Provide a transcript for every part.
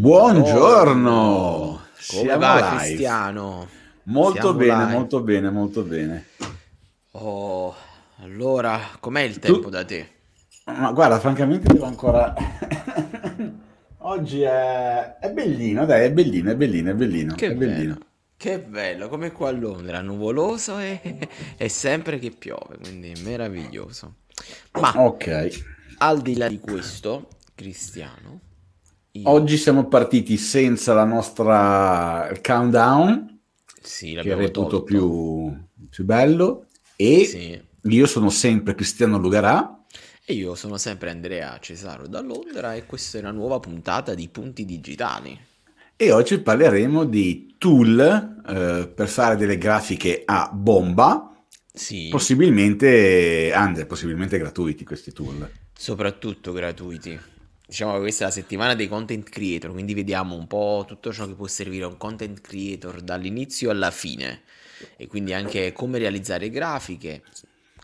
Buongiorno, come va Cristiano? Molto bene. Oh, allora, com'è il tempo da te? Ma guarda, francamente devo ancora... Oggi è bellino, dai, è bellino. Che bello. Che bello, come qua a Londra, nuvoloso e sempre che piove, quindi meraviglioso. Ma ok, al di là di questo, Cristiano, oggi siamo partiti senza la nostra countdown, sì, che reputo più bello, e sì. Io sono sempre Cristiano Lugarà. E io sono sempre Andrea Cesaro da Londra e questa è una nuova puntata di Punti Digitali. E oggi parleremo di tool per fare delle grafiche a bomba, sì. possibilmente gratuiti questi tool. Soprattutto gratuiti. Diciamo che questa è la settimana dei content creator, quindi vediamo un po' tutto ciò che può servire a un content creator dall'inizio alla fine. E quindi anche come realizzare grafiche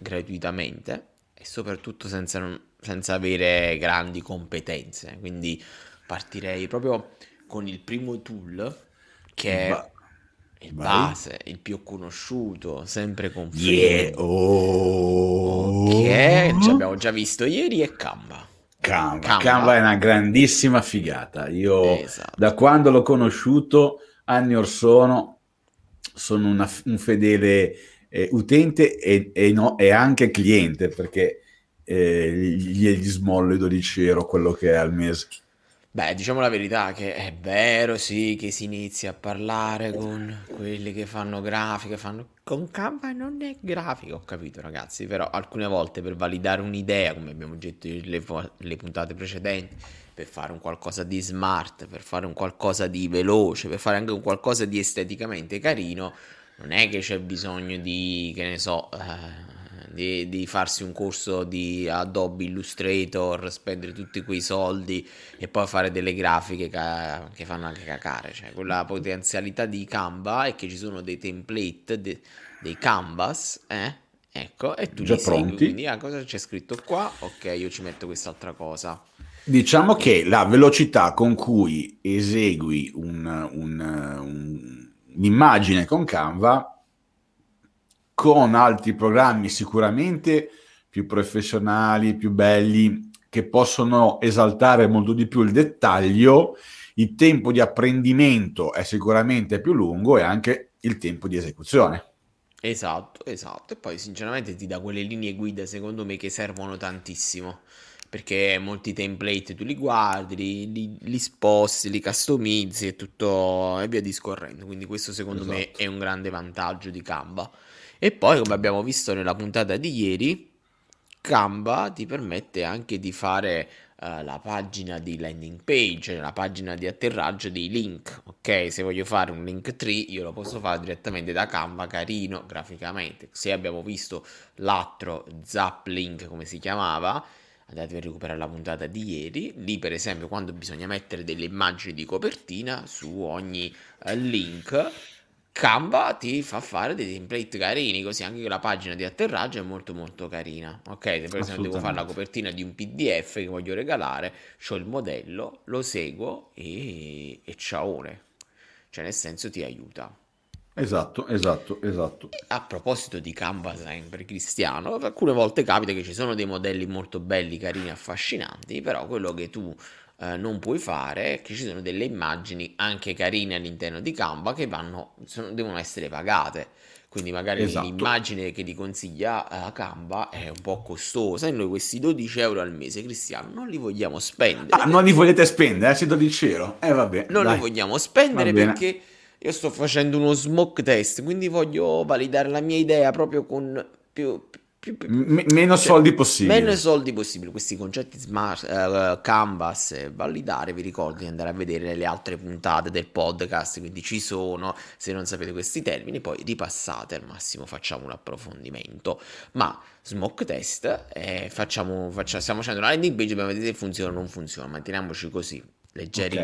gratuitamente. E soprattutto senza avere grandi competenze, quindi partirei proprio con il primo tool che è il base, il più conosciuto, sempre confuso, che ci abbiamo già visto ieri, è Canva è una grandissima figata. Io da quando l'ho conosciuto anni or sono un fedele utente e anche cliente, perché gli smollo i 12 euro quello che è al mese. Beh, diciamo la verità che è vero, sì, che si inizia a parlare con quelli che fanno grafiche, con Canva non è grafica, ho capito ragazzi, però alcune volte per validare un'idea, come abbiamo detto le puntate precedenti, per fare un qualcosa di smart, per fare un qualcosa di veloce, per fare anche un qualcosa di esteticamente carino, non è che c'è bisogno di, che ne so, di farsi un corso di Adobe Illustrator, spendere tutti quei soldi e poi fare delle grafiche che fanno anche cacare. Cioè, quella potenzialità di Canva è che ci sono dei template, dei canvas, ecco, e tu già li pronti. Segui, quindi cosa c'è scritto qua? Ok, io ci metto quest'altra cosa. Diciamo che la velocità con cui esegui un'immagine con Canva, con altri programmi sicuramente più professionali, più belli, che possono esaltare molto di più il dettaglio, il tempo di apprendimento è sicuramente più lungo e anche il tempo di esecuzione. Esatto. E poi sinceramente ti dà quelle linee guida, secondo me, che servono tantissimo, perché molti template tu li guardi, li sposti, li customizzi e tutto e via discorrendo, quindi questo secondo me è un grande vantaggio di Canva. E poi, come abbiamo visto nella puntata di ieri, Canva ti permette anche di fare la pagina di landing page, la pagina di atterraggio dei link, ok? Se voglio fare un link tree io lo posso fare direttamente da Canva, carino graficamente. Se abbiamo visto l'altro Zap Link, come si chiamava, andate a recuperare la puntata di ieri, lì per esempio quando bisogna mettere delle immagini di copertina su ogni link, Canva ti fa fare dei template carini, così anche la pagina di atterraggio è molto molto carina, ok? Se per esempio devo fare la copertina di un PDF che voglio regalare, c'ho il modello, lo seguo e ciao, cioè nel senso ti aiuta. Esatto. A proposito di Canva, sempre Cristiano, alcune volte capita che ci sono dei modelli molto belli, carini, affascinanti, però quello che tu non puoi fare è che ci sono delle immagini anche carine all'interno di Canva che devono essere pagate, quindi magari l'immagine che ti consiglia Canva è un po' costosa e noi questi 12 euro al mese, Cristiano, non li vogliamo spendere. Non li volete spendere? C'è 12 euro? Vabbè. Non li vogliamo spendere perché... Io sto facendo uno smoke test, quindi voglio validare la mia idea proprio con meno soldi possibile. Questi concetti smart, canvas, validare, vi ricordo di andare a vedere le altre puntate del podcast, quindi ci sono, se non sapete questi termini poi ripassate, al massimo facciamo un approfondimento. Ma smoke test, stiamo facendo una landing page, dobbiamo vedere se funziona o non funziona, manteniamoci così. Leggeri.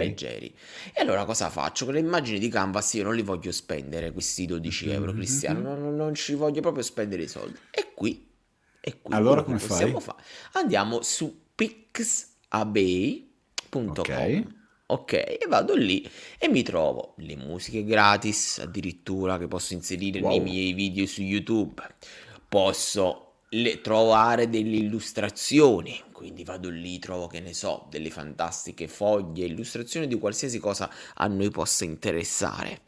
E allora cosa faccio? Con le immagini di Canvas io non li voglio spendere questi 12 euro, Cristiano, non ci voglio proprio spendere i soldi. E qui allora come possiamo fare? Andiamo su pixabay.com ok, e vado lì e mi trovo le musiche gratis addirittura che posso inserire nei miei video su YouTube, posso trovare delle illustrazioni, quindi vado lì, trovo, che ne so, delle fantastiche foglie, illustrazioni di qualsiasi cosa a noi possa interessare,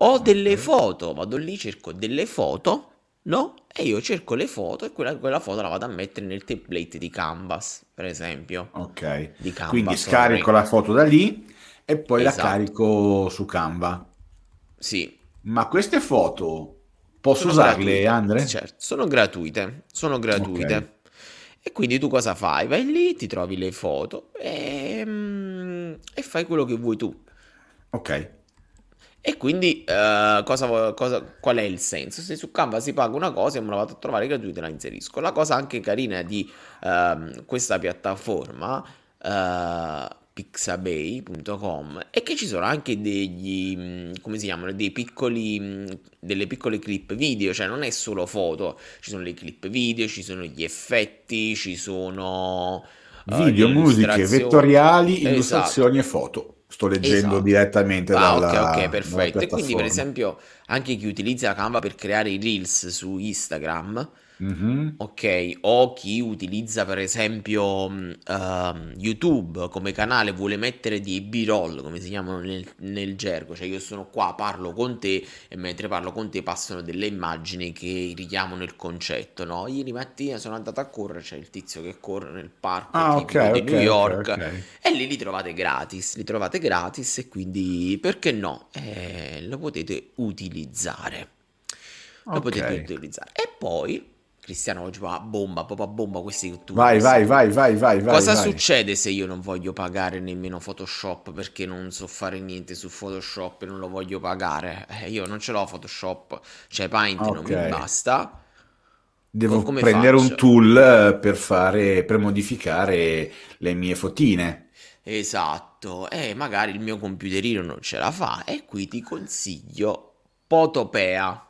ho delle foto, vado lì, cerco delle foto, no? E io cerco le foto e quella foto la vado a mettere nel template di Canvas, per esempio. Ok, di Canvas, quindi scarico la foto da lì e poi la carico su Canva. Sì. Ma queste foto posso usarle, Andre? Certo, sono gratuite. Okay. E quindi tu cosa fai? Vai lì, ti trovi le foto e fai quello che vuoi tu. Ok. E quindi qual è il senso? Se su Canva si paga una cosa e me la vado a trovare gratuita, la inserisco. La cosa anche carina di questa piattaforma Pixabay.com e che ci sono anche delle piccole clip video, cioè non è solo foto, ci sono le clip video, ci sono gli effetti, ci sono video, musiche, vettoriali, illustrazioni e foto. Sto leggendo direttamente ok, perfetto. E quindi, per esempio, anche chi utilizza Canva per creare i reels su Instagram, ok, o chi utilizza per esempio YouTube come canale, vuole mettere dei b-roll, come si chiamano nel gergo, cioè io sono qua, parlo con te e mentre parlo con te passano delle immagini che richiamano il concetto, no? Ieri mattina sono andato a correre, c'è il tizio che corre nel parco di New York e lì li trovate gratis e quindi perché no? Lo potete utilizzare. E poi Cristiano oggi va a bomba, proprio a bomba questi YouTube. Vai. Cosa succede se io non voglio pagare nemmeno Photoshop, perché non so fare niente su Photoshop e non lo voglio pagare? Io non ce l'ho Photoshop, cioè Paint non mi basta. Devo prendere un tool per modificare le mie fotine. Esatto, e magari il mio computerino non ce la fa, e qui ti consiglio Photopea.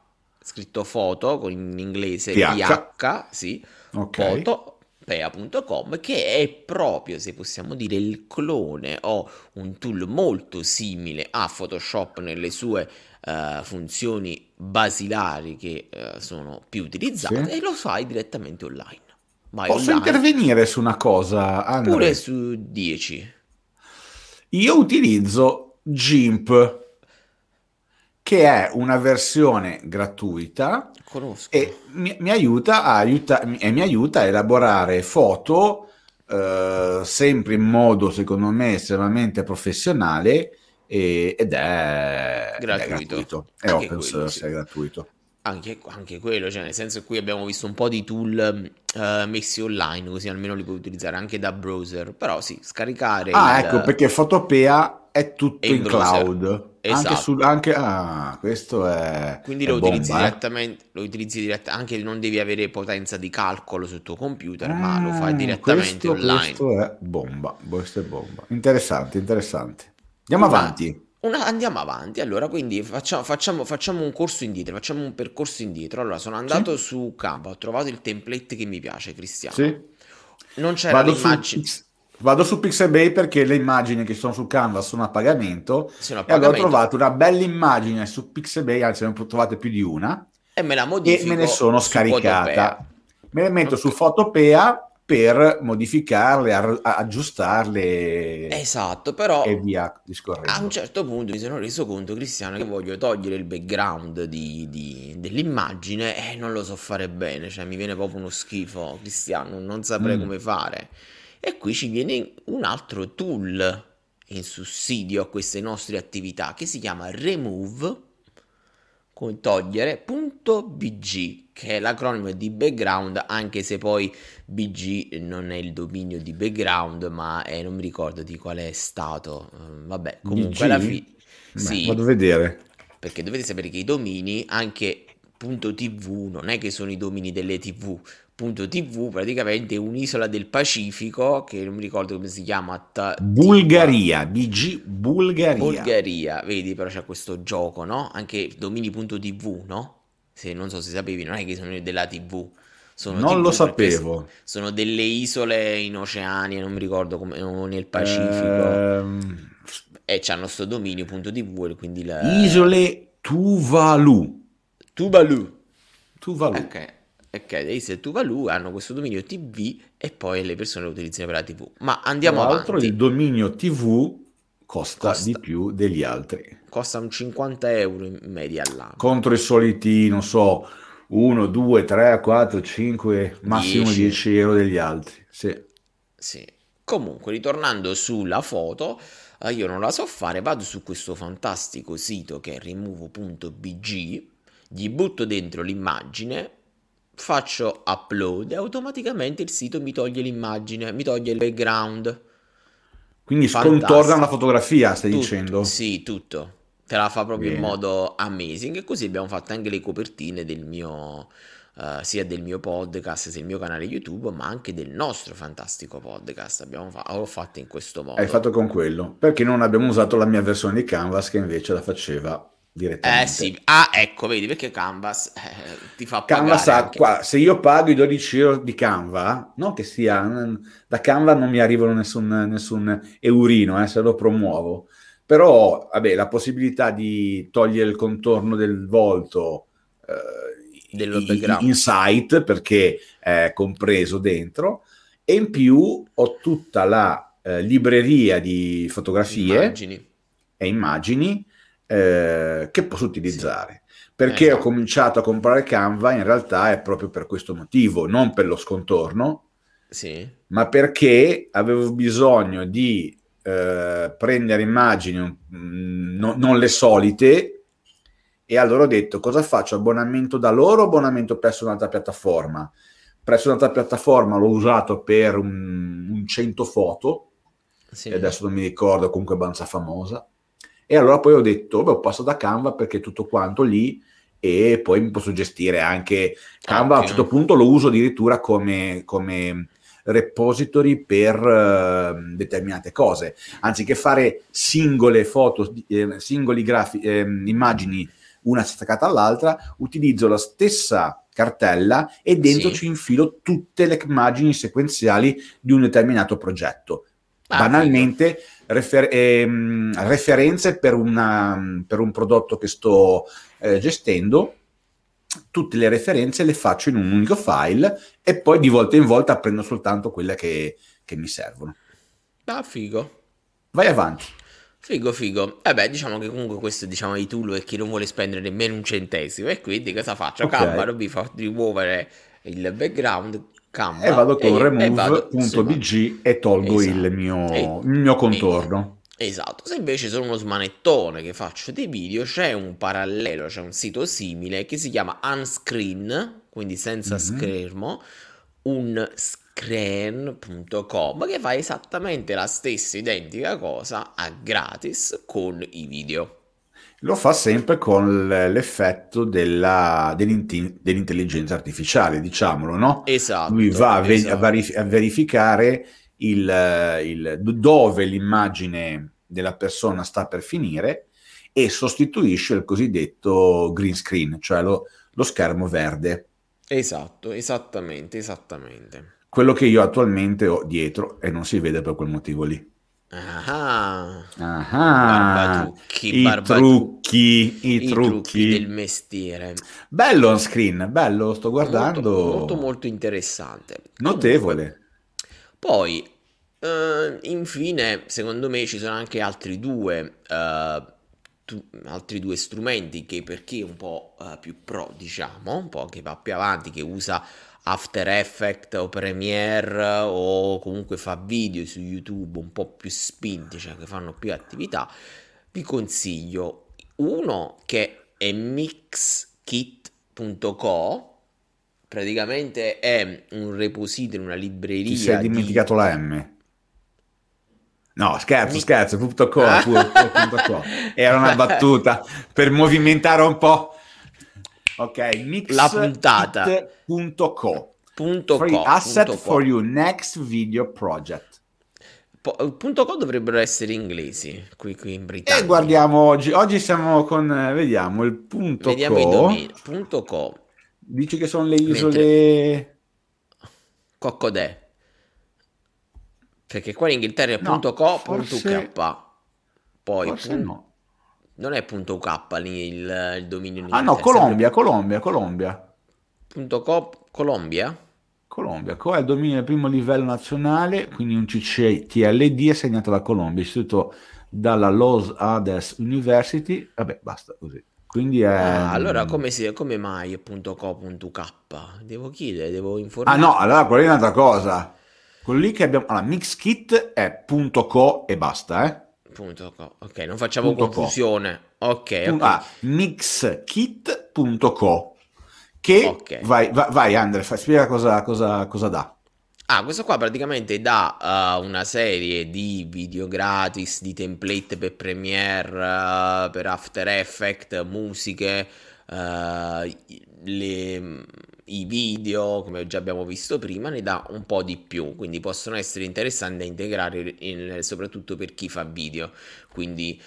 Scritto foto in inglese PH, sì, okay. Photopea.com, che è proprio, se possiamo dire, il clone o un tool molto simile a Photoshop nelle sue funzioni basilari che sono più utilizzate, e lo fai direttamente online. Intervenire su una cosa, Andrea? Pure su 10. Io utilizzo GIMP, che è una versione gratuita e mi aiuta a elaborare foto sempre in modo, secondo me, estremamente professionale ed è gratuito. È anche open source, è gratuito. Anche quello, cioè nel senso, qui abbiamo visto un po' di tool messi online, così almeno li puoi utilizzare anche da browser, però sì, scaricare... ecco, perché Photopea è tutto in cloud. Esatto. Questo è... Quindi è lo utilizzi direttamente, anche non devi avere potenza di calcolo sul tuo computer, ma lo fai direttamente online. Questo è bomba. Interessante. Andiamo avanti, allora, quindi facciamo un percorso indietro. Allora, sono andato su Canva, ho trovato il template che mi piace, Cristiano. Sì. Non c'era l'immagine... Vado su Pixabay perché le immagini che sono su Canva sono a pagamento. E allora ho trovato una bella immagine su Pixabay, anzi ne ho trovate più di una, e me la modifico e me ne sono scaricata. Me le metto su Photopea per modificarle, aggiustarle. Esatto, però e via discorrendo. A un certo punto mi sono reso conto, Cristiano, che voglio togliere il background dell'immagine e non lo so fare bene, cioè mi viene proprio uno schifo, Cristiano, non saprei come fare. E qui ci viene un altro tool in sussidio a queste nostre attività che si chiama remove.bg, che è l'acronimo di background, anche se poi BG non è il dominio di background, ma non mi ricordo di qual è stato. Vabbè, comunque BG? Alla fine... Sì, vado a vedere. Perché dovete sapere che i domini, anche .tv, non è che sono i domini delle tv. .tv praticamente è un'isola del Pacifico che non mi ricordo come si chiama. Bulgaria, vedi, però c'è questo gioco, no? Anche domini.tv, no? Se non so se sapevi, non è che sono della tv. Non lo sapevo. Sono delle isole in Oceania, non mi ricordo come, nel Pacifico. e c'hanno sto dominio.dv, quindi la... Isole Tuvalu. Tuvalu. Ok, le isole Tuvalu hanno questo dominio TV e poi le persone lo utilizzano per la TV. Ma andiamo avanti. Tra l'altro il dominio TV costa di più degli altri. Costa un 50 euro in media all'anno. Contro i soliti, non so, 1, 2, 3, 4, 5, massimo 10 euro degli altri. Sì. Comunque, ritornando sulla foto, io non la so fare, vado su questo fantastico sito che è remove.bg, gli butto dentro l'immagine, faccio upload e automaticamente il sito mi toglie l'immagine, mi toglie il background. Quindi scontorna la fotografia, stai dicendo? Sì, tutto. Te la fa proprio in modo amazing. E così abbiamo fatto anche le copertine del mio, sia del mio podcast, sia del mio canale YouTube, ma anche del nostro fantastico podcast. L'ho fatto in questo modo. Hai fatto con quello? Perché non abbiamo usato la mia versione di Canvas, che invece la faceva direttamente. Sì. Ah, ecco, vedi, perché Canvas ti fa pagare. Canvas anche... se io pago i 12 euro di Canva, non che sia... da Canva non mi arrivano nessun eurino, se lo promuovo. Però, la possibilità di togliere il contorno del volto dello background in site, perché è compreso dentro, e in più ho tutta la libreria di fotografie e immagini che posso utilizzare. Sì. Perché ho cominciato a comprare Canva, in realtà è proprio per questo motivo, non per lo scontorno, ma perché avevo bisogno di prendere immagini non le solite, e allora ho detto: cosa faccio? Abbonamento da loro, abbonamento presso un'altra piattaforma? Presso un'altra piattaforma l'ho usato per un 100 foto, e adesso non mi ricordo, comunque abbastanza famosa, e allora poi ho detto passo da Canva perché tutto quanto lì, e poi mi posso gestire anche Canva. A un certo punto lo uso addirittura come repository per determinate cose, anziché fare singole foto, singoli grafi, immagini una staccata all'altra, utilizzo la stessa cartella e dentro ci infilo tutte le immagini sequenziali di un determinato progetto. Banalmente referenze per un prodotto che sto gestendo. Tutte le referenze le faccio in un unico file e poi di volta in volta prendo soltanto quelle che mi servono. Figo. Vai avanti. Figo. Diciamo che comunque questo, i tool è chi non vuole spendere nemmeno un centesimo, e quindi cosa faccio? Canva mi fa rimuovere il background, Canva, e vado con remove.bg e tolgo il mio contorno. Esatto, se invece sono uno smanettone che faccio dei video, c'è un parallelo, c'è un sito simile che si chiama Unscreen, quindi senza schermo, unscreen.com, che fa esattamente la stessa identica cosa a gratis con i video. Lo fa sempre con l'effetto dell'intelligenza artificiale, diciamolo, no? Esatto. Lui va a verificare il dove l'immagine della persona sta per finire e sostituisce il cosiddetto green screen, cioè lo schermo verde. Esatto, esattamente. Quello che io attualmente ho dietro e non si vede per quel motivo lì. I trucchi del mestiere. Bello on screen, bello, sto guardando. Molto interessante. Notevole. Poi, infine, secondo me ci sono anche altri due strumenti che, per chi è un po' più pro, un po' che va più avanti, che usa After Effects o Premiere o comunque fa video su YouTube un po' più spinti, cioè che fanno più attività, vi consiglio uno che è Mixkit.co. Praticamente è un repository, una libreria. Ti sei dimenticato la M? No, scherzo, .co. Era una battuta per movimentare un po'. Ok, mix la puntata. .co. Free asset for your next video project. .co dovrebbero essere inglesi, qui in Britannia. E guardiamo oggi siamo con il punto. Vediamo i domini. .co. Dici che sono le isole Coccodè, perché qua in Inghilterra è .co.k Poi forse no. Non è punto .k lì il dominio in inglese. Ah no, Colombia. Punto Colombia? Colombia, è il dominio del primo livello nazionale, quindi un CCTLD assegnato alla Colombia, istituito dalla Los Angeles University. Vabbè, basta così. Quindi è... allora come mai appunto .co.k? Devo chiedere, devo informare. Ah no, allora quella è un'altra cosa. Quello lì che abbiamo... Allora, Mixkit è .co e basta, Punto co. Ok, non facciamo confusione. Co. Ok. Mixkit.co che okay. Vai Andre, spiega cosa dà. Ah, questo qua praticamente dà una serie di video gratis, di template per Premiere, per After Effects, musiche, i video, come già abbiamo visto prima, ne dà un po' di più, quindi possono essere interessanti da integrare soprattutto per chi fa video, quindi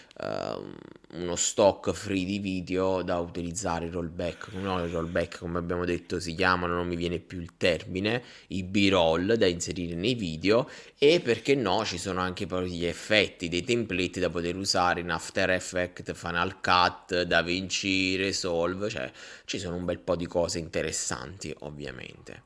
uno stock free di video da utilizzare, i rollback come abbiamo detto si chiamano, non mi viene più il termine, i b-roll da inserire nei video, e perché no, ci sono anche poi gli effetti, dei template da poter usare in After Effects, Final Cut, DaVinci, Resolve, cioè ci sono un bel po' di cose interessanti. Ovviamente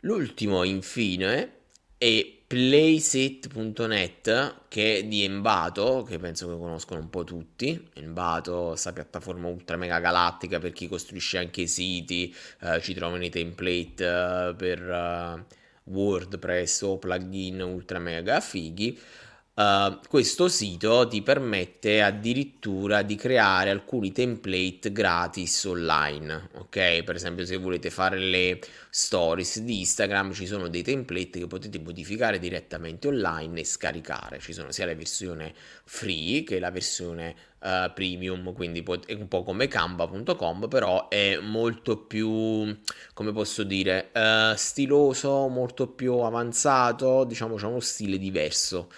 l'ultimo infine è Placeit.net, che è di Envato, che penso che conoscono un po' tutti. Envato, sta piattaforma ultra mega galattica per chi costruisce anche siti, ci trovano i template per WordPress o plugin ultra mega fighi. Questo sito ti permette addirittura di creare alcuni template gratis online, ok? Per esempio, se volete fare le stories di Instagram, ci sono dei template che potete modificare direttamente online e scaricare. Ci sono sia la versione free che la versione premium, quindi è un po' come Canva.com, però è molto più, come posso dire, stiloso, molto più avanzato, diciamo c'è uno stile diverso.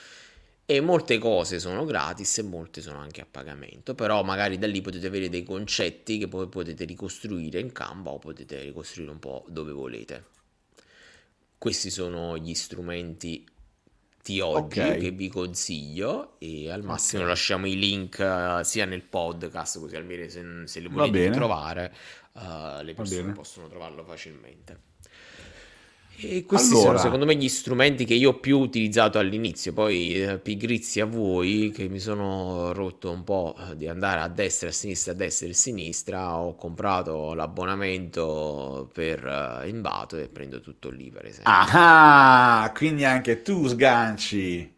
E molte cose sono gratis e molte sono anche a pagamento, però magari da lì potete avere dei concetti che poi potete ricostruire in Canva o potete ricostruire un po' dove volete. Questi sono gli strumenti di oggi che vi consiglio, e al massimo lasciamo i link sia nel podcast, così almeno se li volete trovare le persone possono trovarlo facilmente. E questi sono secondo me gli strumenti che io ho più utilizzato all'inizio, poi pigrizia a voi che mi sono rotto un po' di andare a destra e a sinistra, ho comprato l'abbonamento per Envato e prendo tutto lì, per esempio. Ah, quindi anche tu sganci.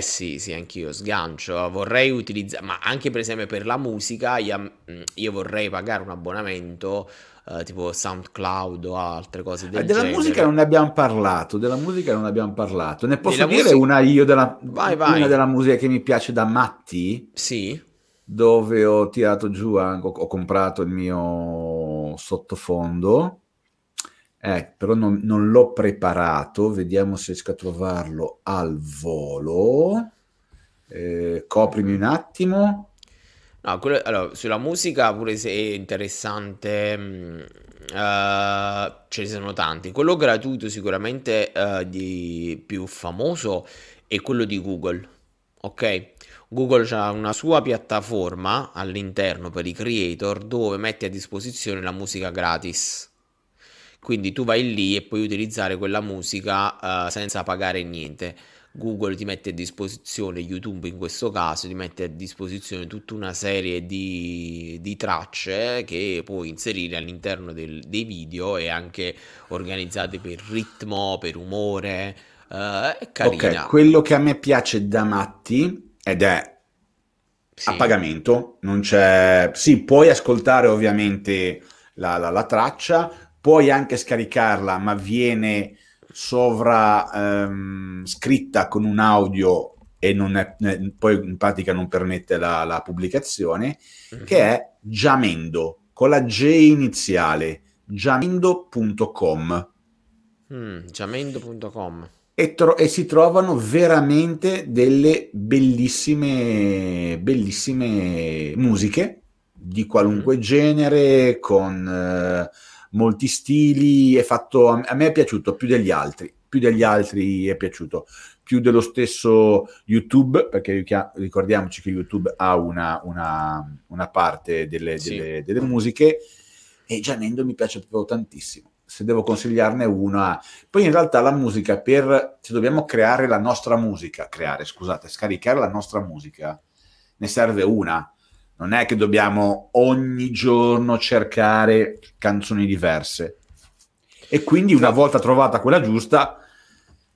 Sì, anch'io sgancio, vorrei utilizzare, ma anche per esempio per la musica io vorrei pagare un abbonamento tipo SoundCloud o altre cose del genere. Della musica non ne abbiamo parlato. Ne posso dire una io una della musica che mi piace da matti? Sì. Dove ho tirato giù, ho comprato il mio sottofondo, però non l'ho preparato, vediamo se riesco a trovarlo al volo. Coprimi un attimo. No, allora, sulla musica, pure se è interessante, ce ne sono tanti. Quello gratuito sicuramente di più famoso è quello di Google, ok? Google ha una sua piattaforma all'interno per i creator dove mette a disposizione la musica gratis. Quindi tu vai lì e puoi utilizzare quella musica senza pagare niente. Google ti mette a disposizione, YouTube in questo caso ti mette a disposizione tutta una serie di tracce che puoi inserire all'interno dei video, e anche organizzate per ritmo, per umore, è carina. Ok, quello che a me piace da matti ed è a pagamento, non c'è... Sì, puoi ascoltare ovviamente la traccia, puoi anche scaricarla, ma viene... scritta con un audio e non è, poi in pratica non permette la pubblicazione, che è Jamendo, con la J iniziale, jamendo.com. Jamendo.com. E si trovano veramente delle bellissime musiche di qualunque genere, con... molti stili. È fatto, a me è piaciuto più degli altri è piaciuto più dello stesso YouTube, perché ricordiamoci che YouTube ha una parte delle musiche, e Jamendo mi piace proprio tantissimo. Se devo consigliarne una, poi in realtà la musica, se dobbiamo creare la nostra musica, scaricare la nostra musica, ne serve una. Non è che dobbiamo ogni giorno cercare canzoni diverse, e quindi una volta trovata quella giusta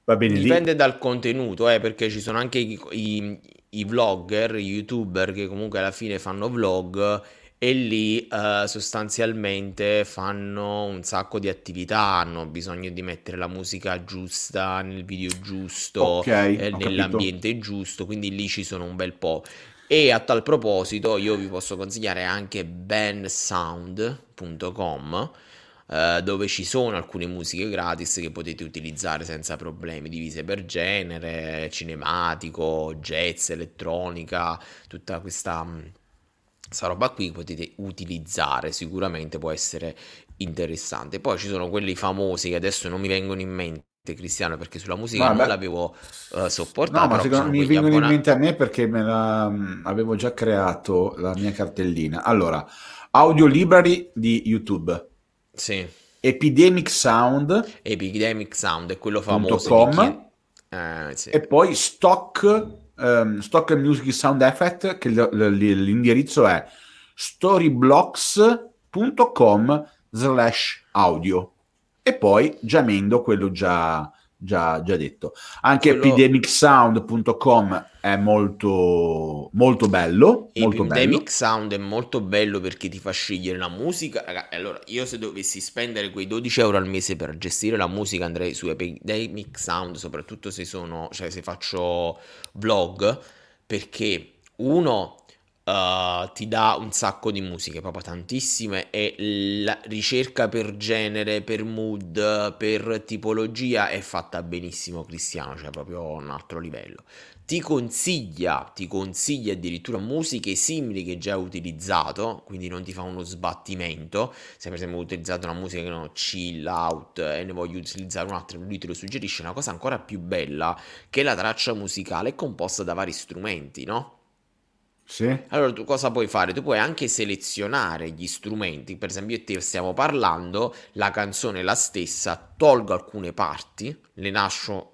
va bene. Dipende dal contenuto, perché ci sono anche i vlogger, i youtuber che comunque alla fine fanno vlog, e lì sostanzialmente fanno un sacco di attività, hanno bisogno di mettere la musica giusta nel video giusto, nell'ambiente giusto, quindi lì ci sono un bel po'. E a tal proposito io vi posso consigliare anche bensound.com, dove ci sono alcune musiche gratis che potete utilizzare senza problemi, divise per genere, cinematico, jazz, elettronica, tutta questa roba qui potete utilizzare, sicuramente può essere interessante. Poi ci sono quelli famosi che adesso non mi vengono in mente, Cristiano, perché sulla musica non l'avevo sopportata. No, ma secondo me mi vengono in mente a me, perché avevo già creato la mia cartellina. Allora, Audio Library di YouTube. Sì. Epidemic Sound è quello famoso. Sì. E poi Stock Music Sound Effect, che l'indirizzo è storyblocks.com/audio. E poi Jamendo, quello già detto. Anche quello... epidemicsound.com è molto, molto bello. Epidemic Sound è molto bello perché ti fa scegliere la musica. Allora, io se dovessi spendere quei €12 al mese per gestire la musica, andrei su Epidemic Sound, soprattutto se faccio vlog, perché uno... ti dà un sacco di musiche, proprio tantissime, e la ricerca per genere, per mood, per tipologia è fatta benissimo, Cristiano, cioè proprio un altro livello. Ti consiglia addirittura musiche simili che già hai utilizzato, quindi non ti fa uno sbattimento. Se per esempio ho utilizzato una musica che non chill out e ne voglio utilizzare un'altra, lui te lo suggerisce. Una cosa ancora più bella, che la traccia musicale è composta da vari strumenti, no? Sì. Allora tu cosa puoi fare? Tu puoi anche selezionare gli strumenti. Per esempio io e te stiamo parlando, la canzone è la stessa, tolgo alcune parti, le lascio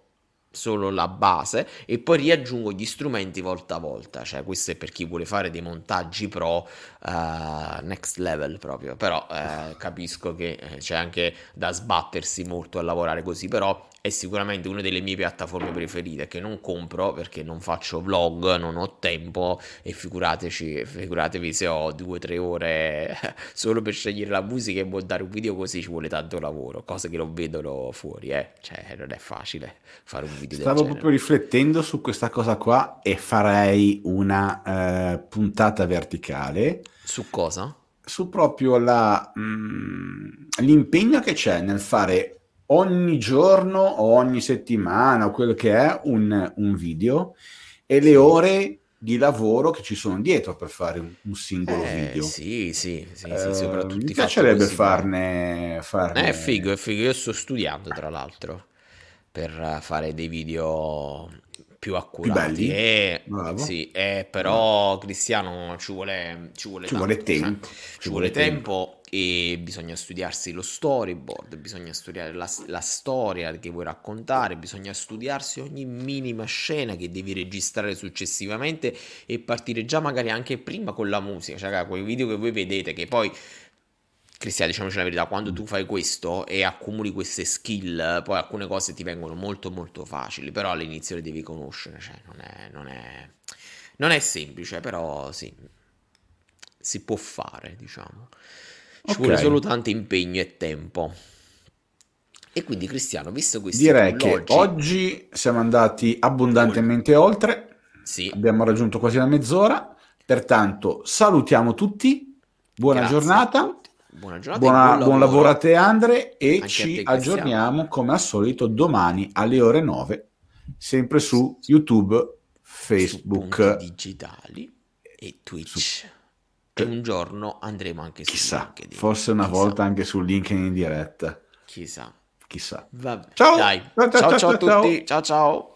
solo la base e poi riaggiungo gli strumenti volta a volta. Cioè questo è per chi vuole fare dei montaggi pro, next level proprio. Però capisco che c'è anche da sbattersi molto a lavorare così, però è sicuramente una delle mie piattaforme preferite, che non compro perché non faccio vlog, non ho tempo, e figuratevi se ho 2-3 ore solo per scegliere la musica e montare un video, così ci vuole tanto lavoro, cosa che non vedono fuori, cioè non è facile fare un video. Stavo proprio riflettendo su questa cosa qua e farei una puntata verticale su cosa? Su proprio l'impegno che c'è nel fare ogni giorno o ogni settimana o quello che è un video, e le ore di lavoro che ci sono dietro per fare un singolo video. Sì, soprattutto mi piacerebbe farne. È figo, io sto studiando tra l'altro per fare dei video più accurati, però Cristiano ci vuole tempo. E bisogna studiarsi lo storyboard, bisogna studiare la storia che vuoi raccontare, bisogna studiarsi ogni minima scena che devi registrare successivamente e partire già magari anche prima con la musica, cioè quei video che voi vedete, che poi, Cristiano, diciamoci la verità, quando tu fai questo e accumuli queste skill, poi alcune cose ti vengono molto molto facili, però all'inizio le devi conoscere, cioè non è semplice, però sì, si può fare, diciamo. Ci vuole solo tanto impegno e tempo. E quindi, Cristiano, visto questi che oggi siamo andati abbondantemente oltre, abbiamo raggiunto quasi la mezz'ora, pertanto salutiamo tutti, buona giornata, buon lavoro a te, Andre, e anche ci aggiorniamo come al solito domani alle ore 9, sempre su YouTube, Facebook, su Punti Digitali e Twitch. Un giorno andremo anche su LinkedIn. Forse una volta anche su LinkedIn in diretta. Chissà. Ciao. Dai. Ciao a tutti. Ciao.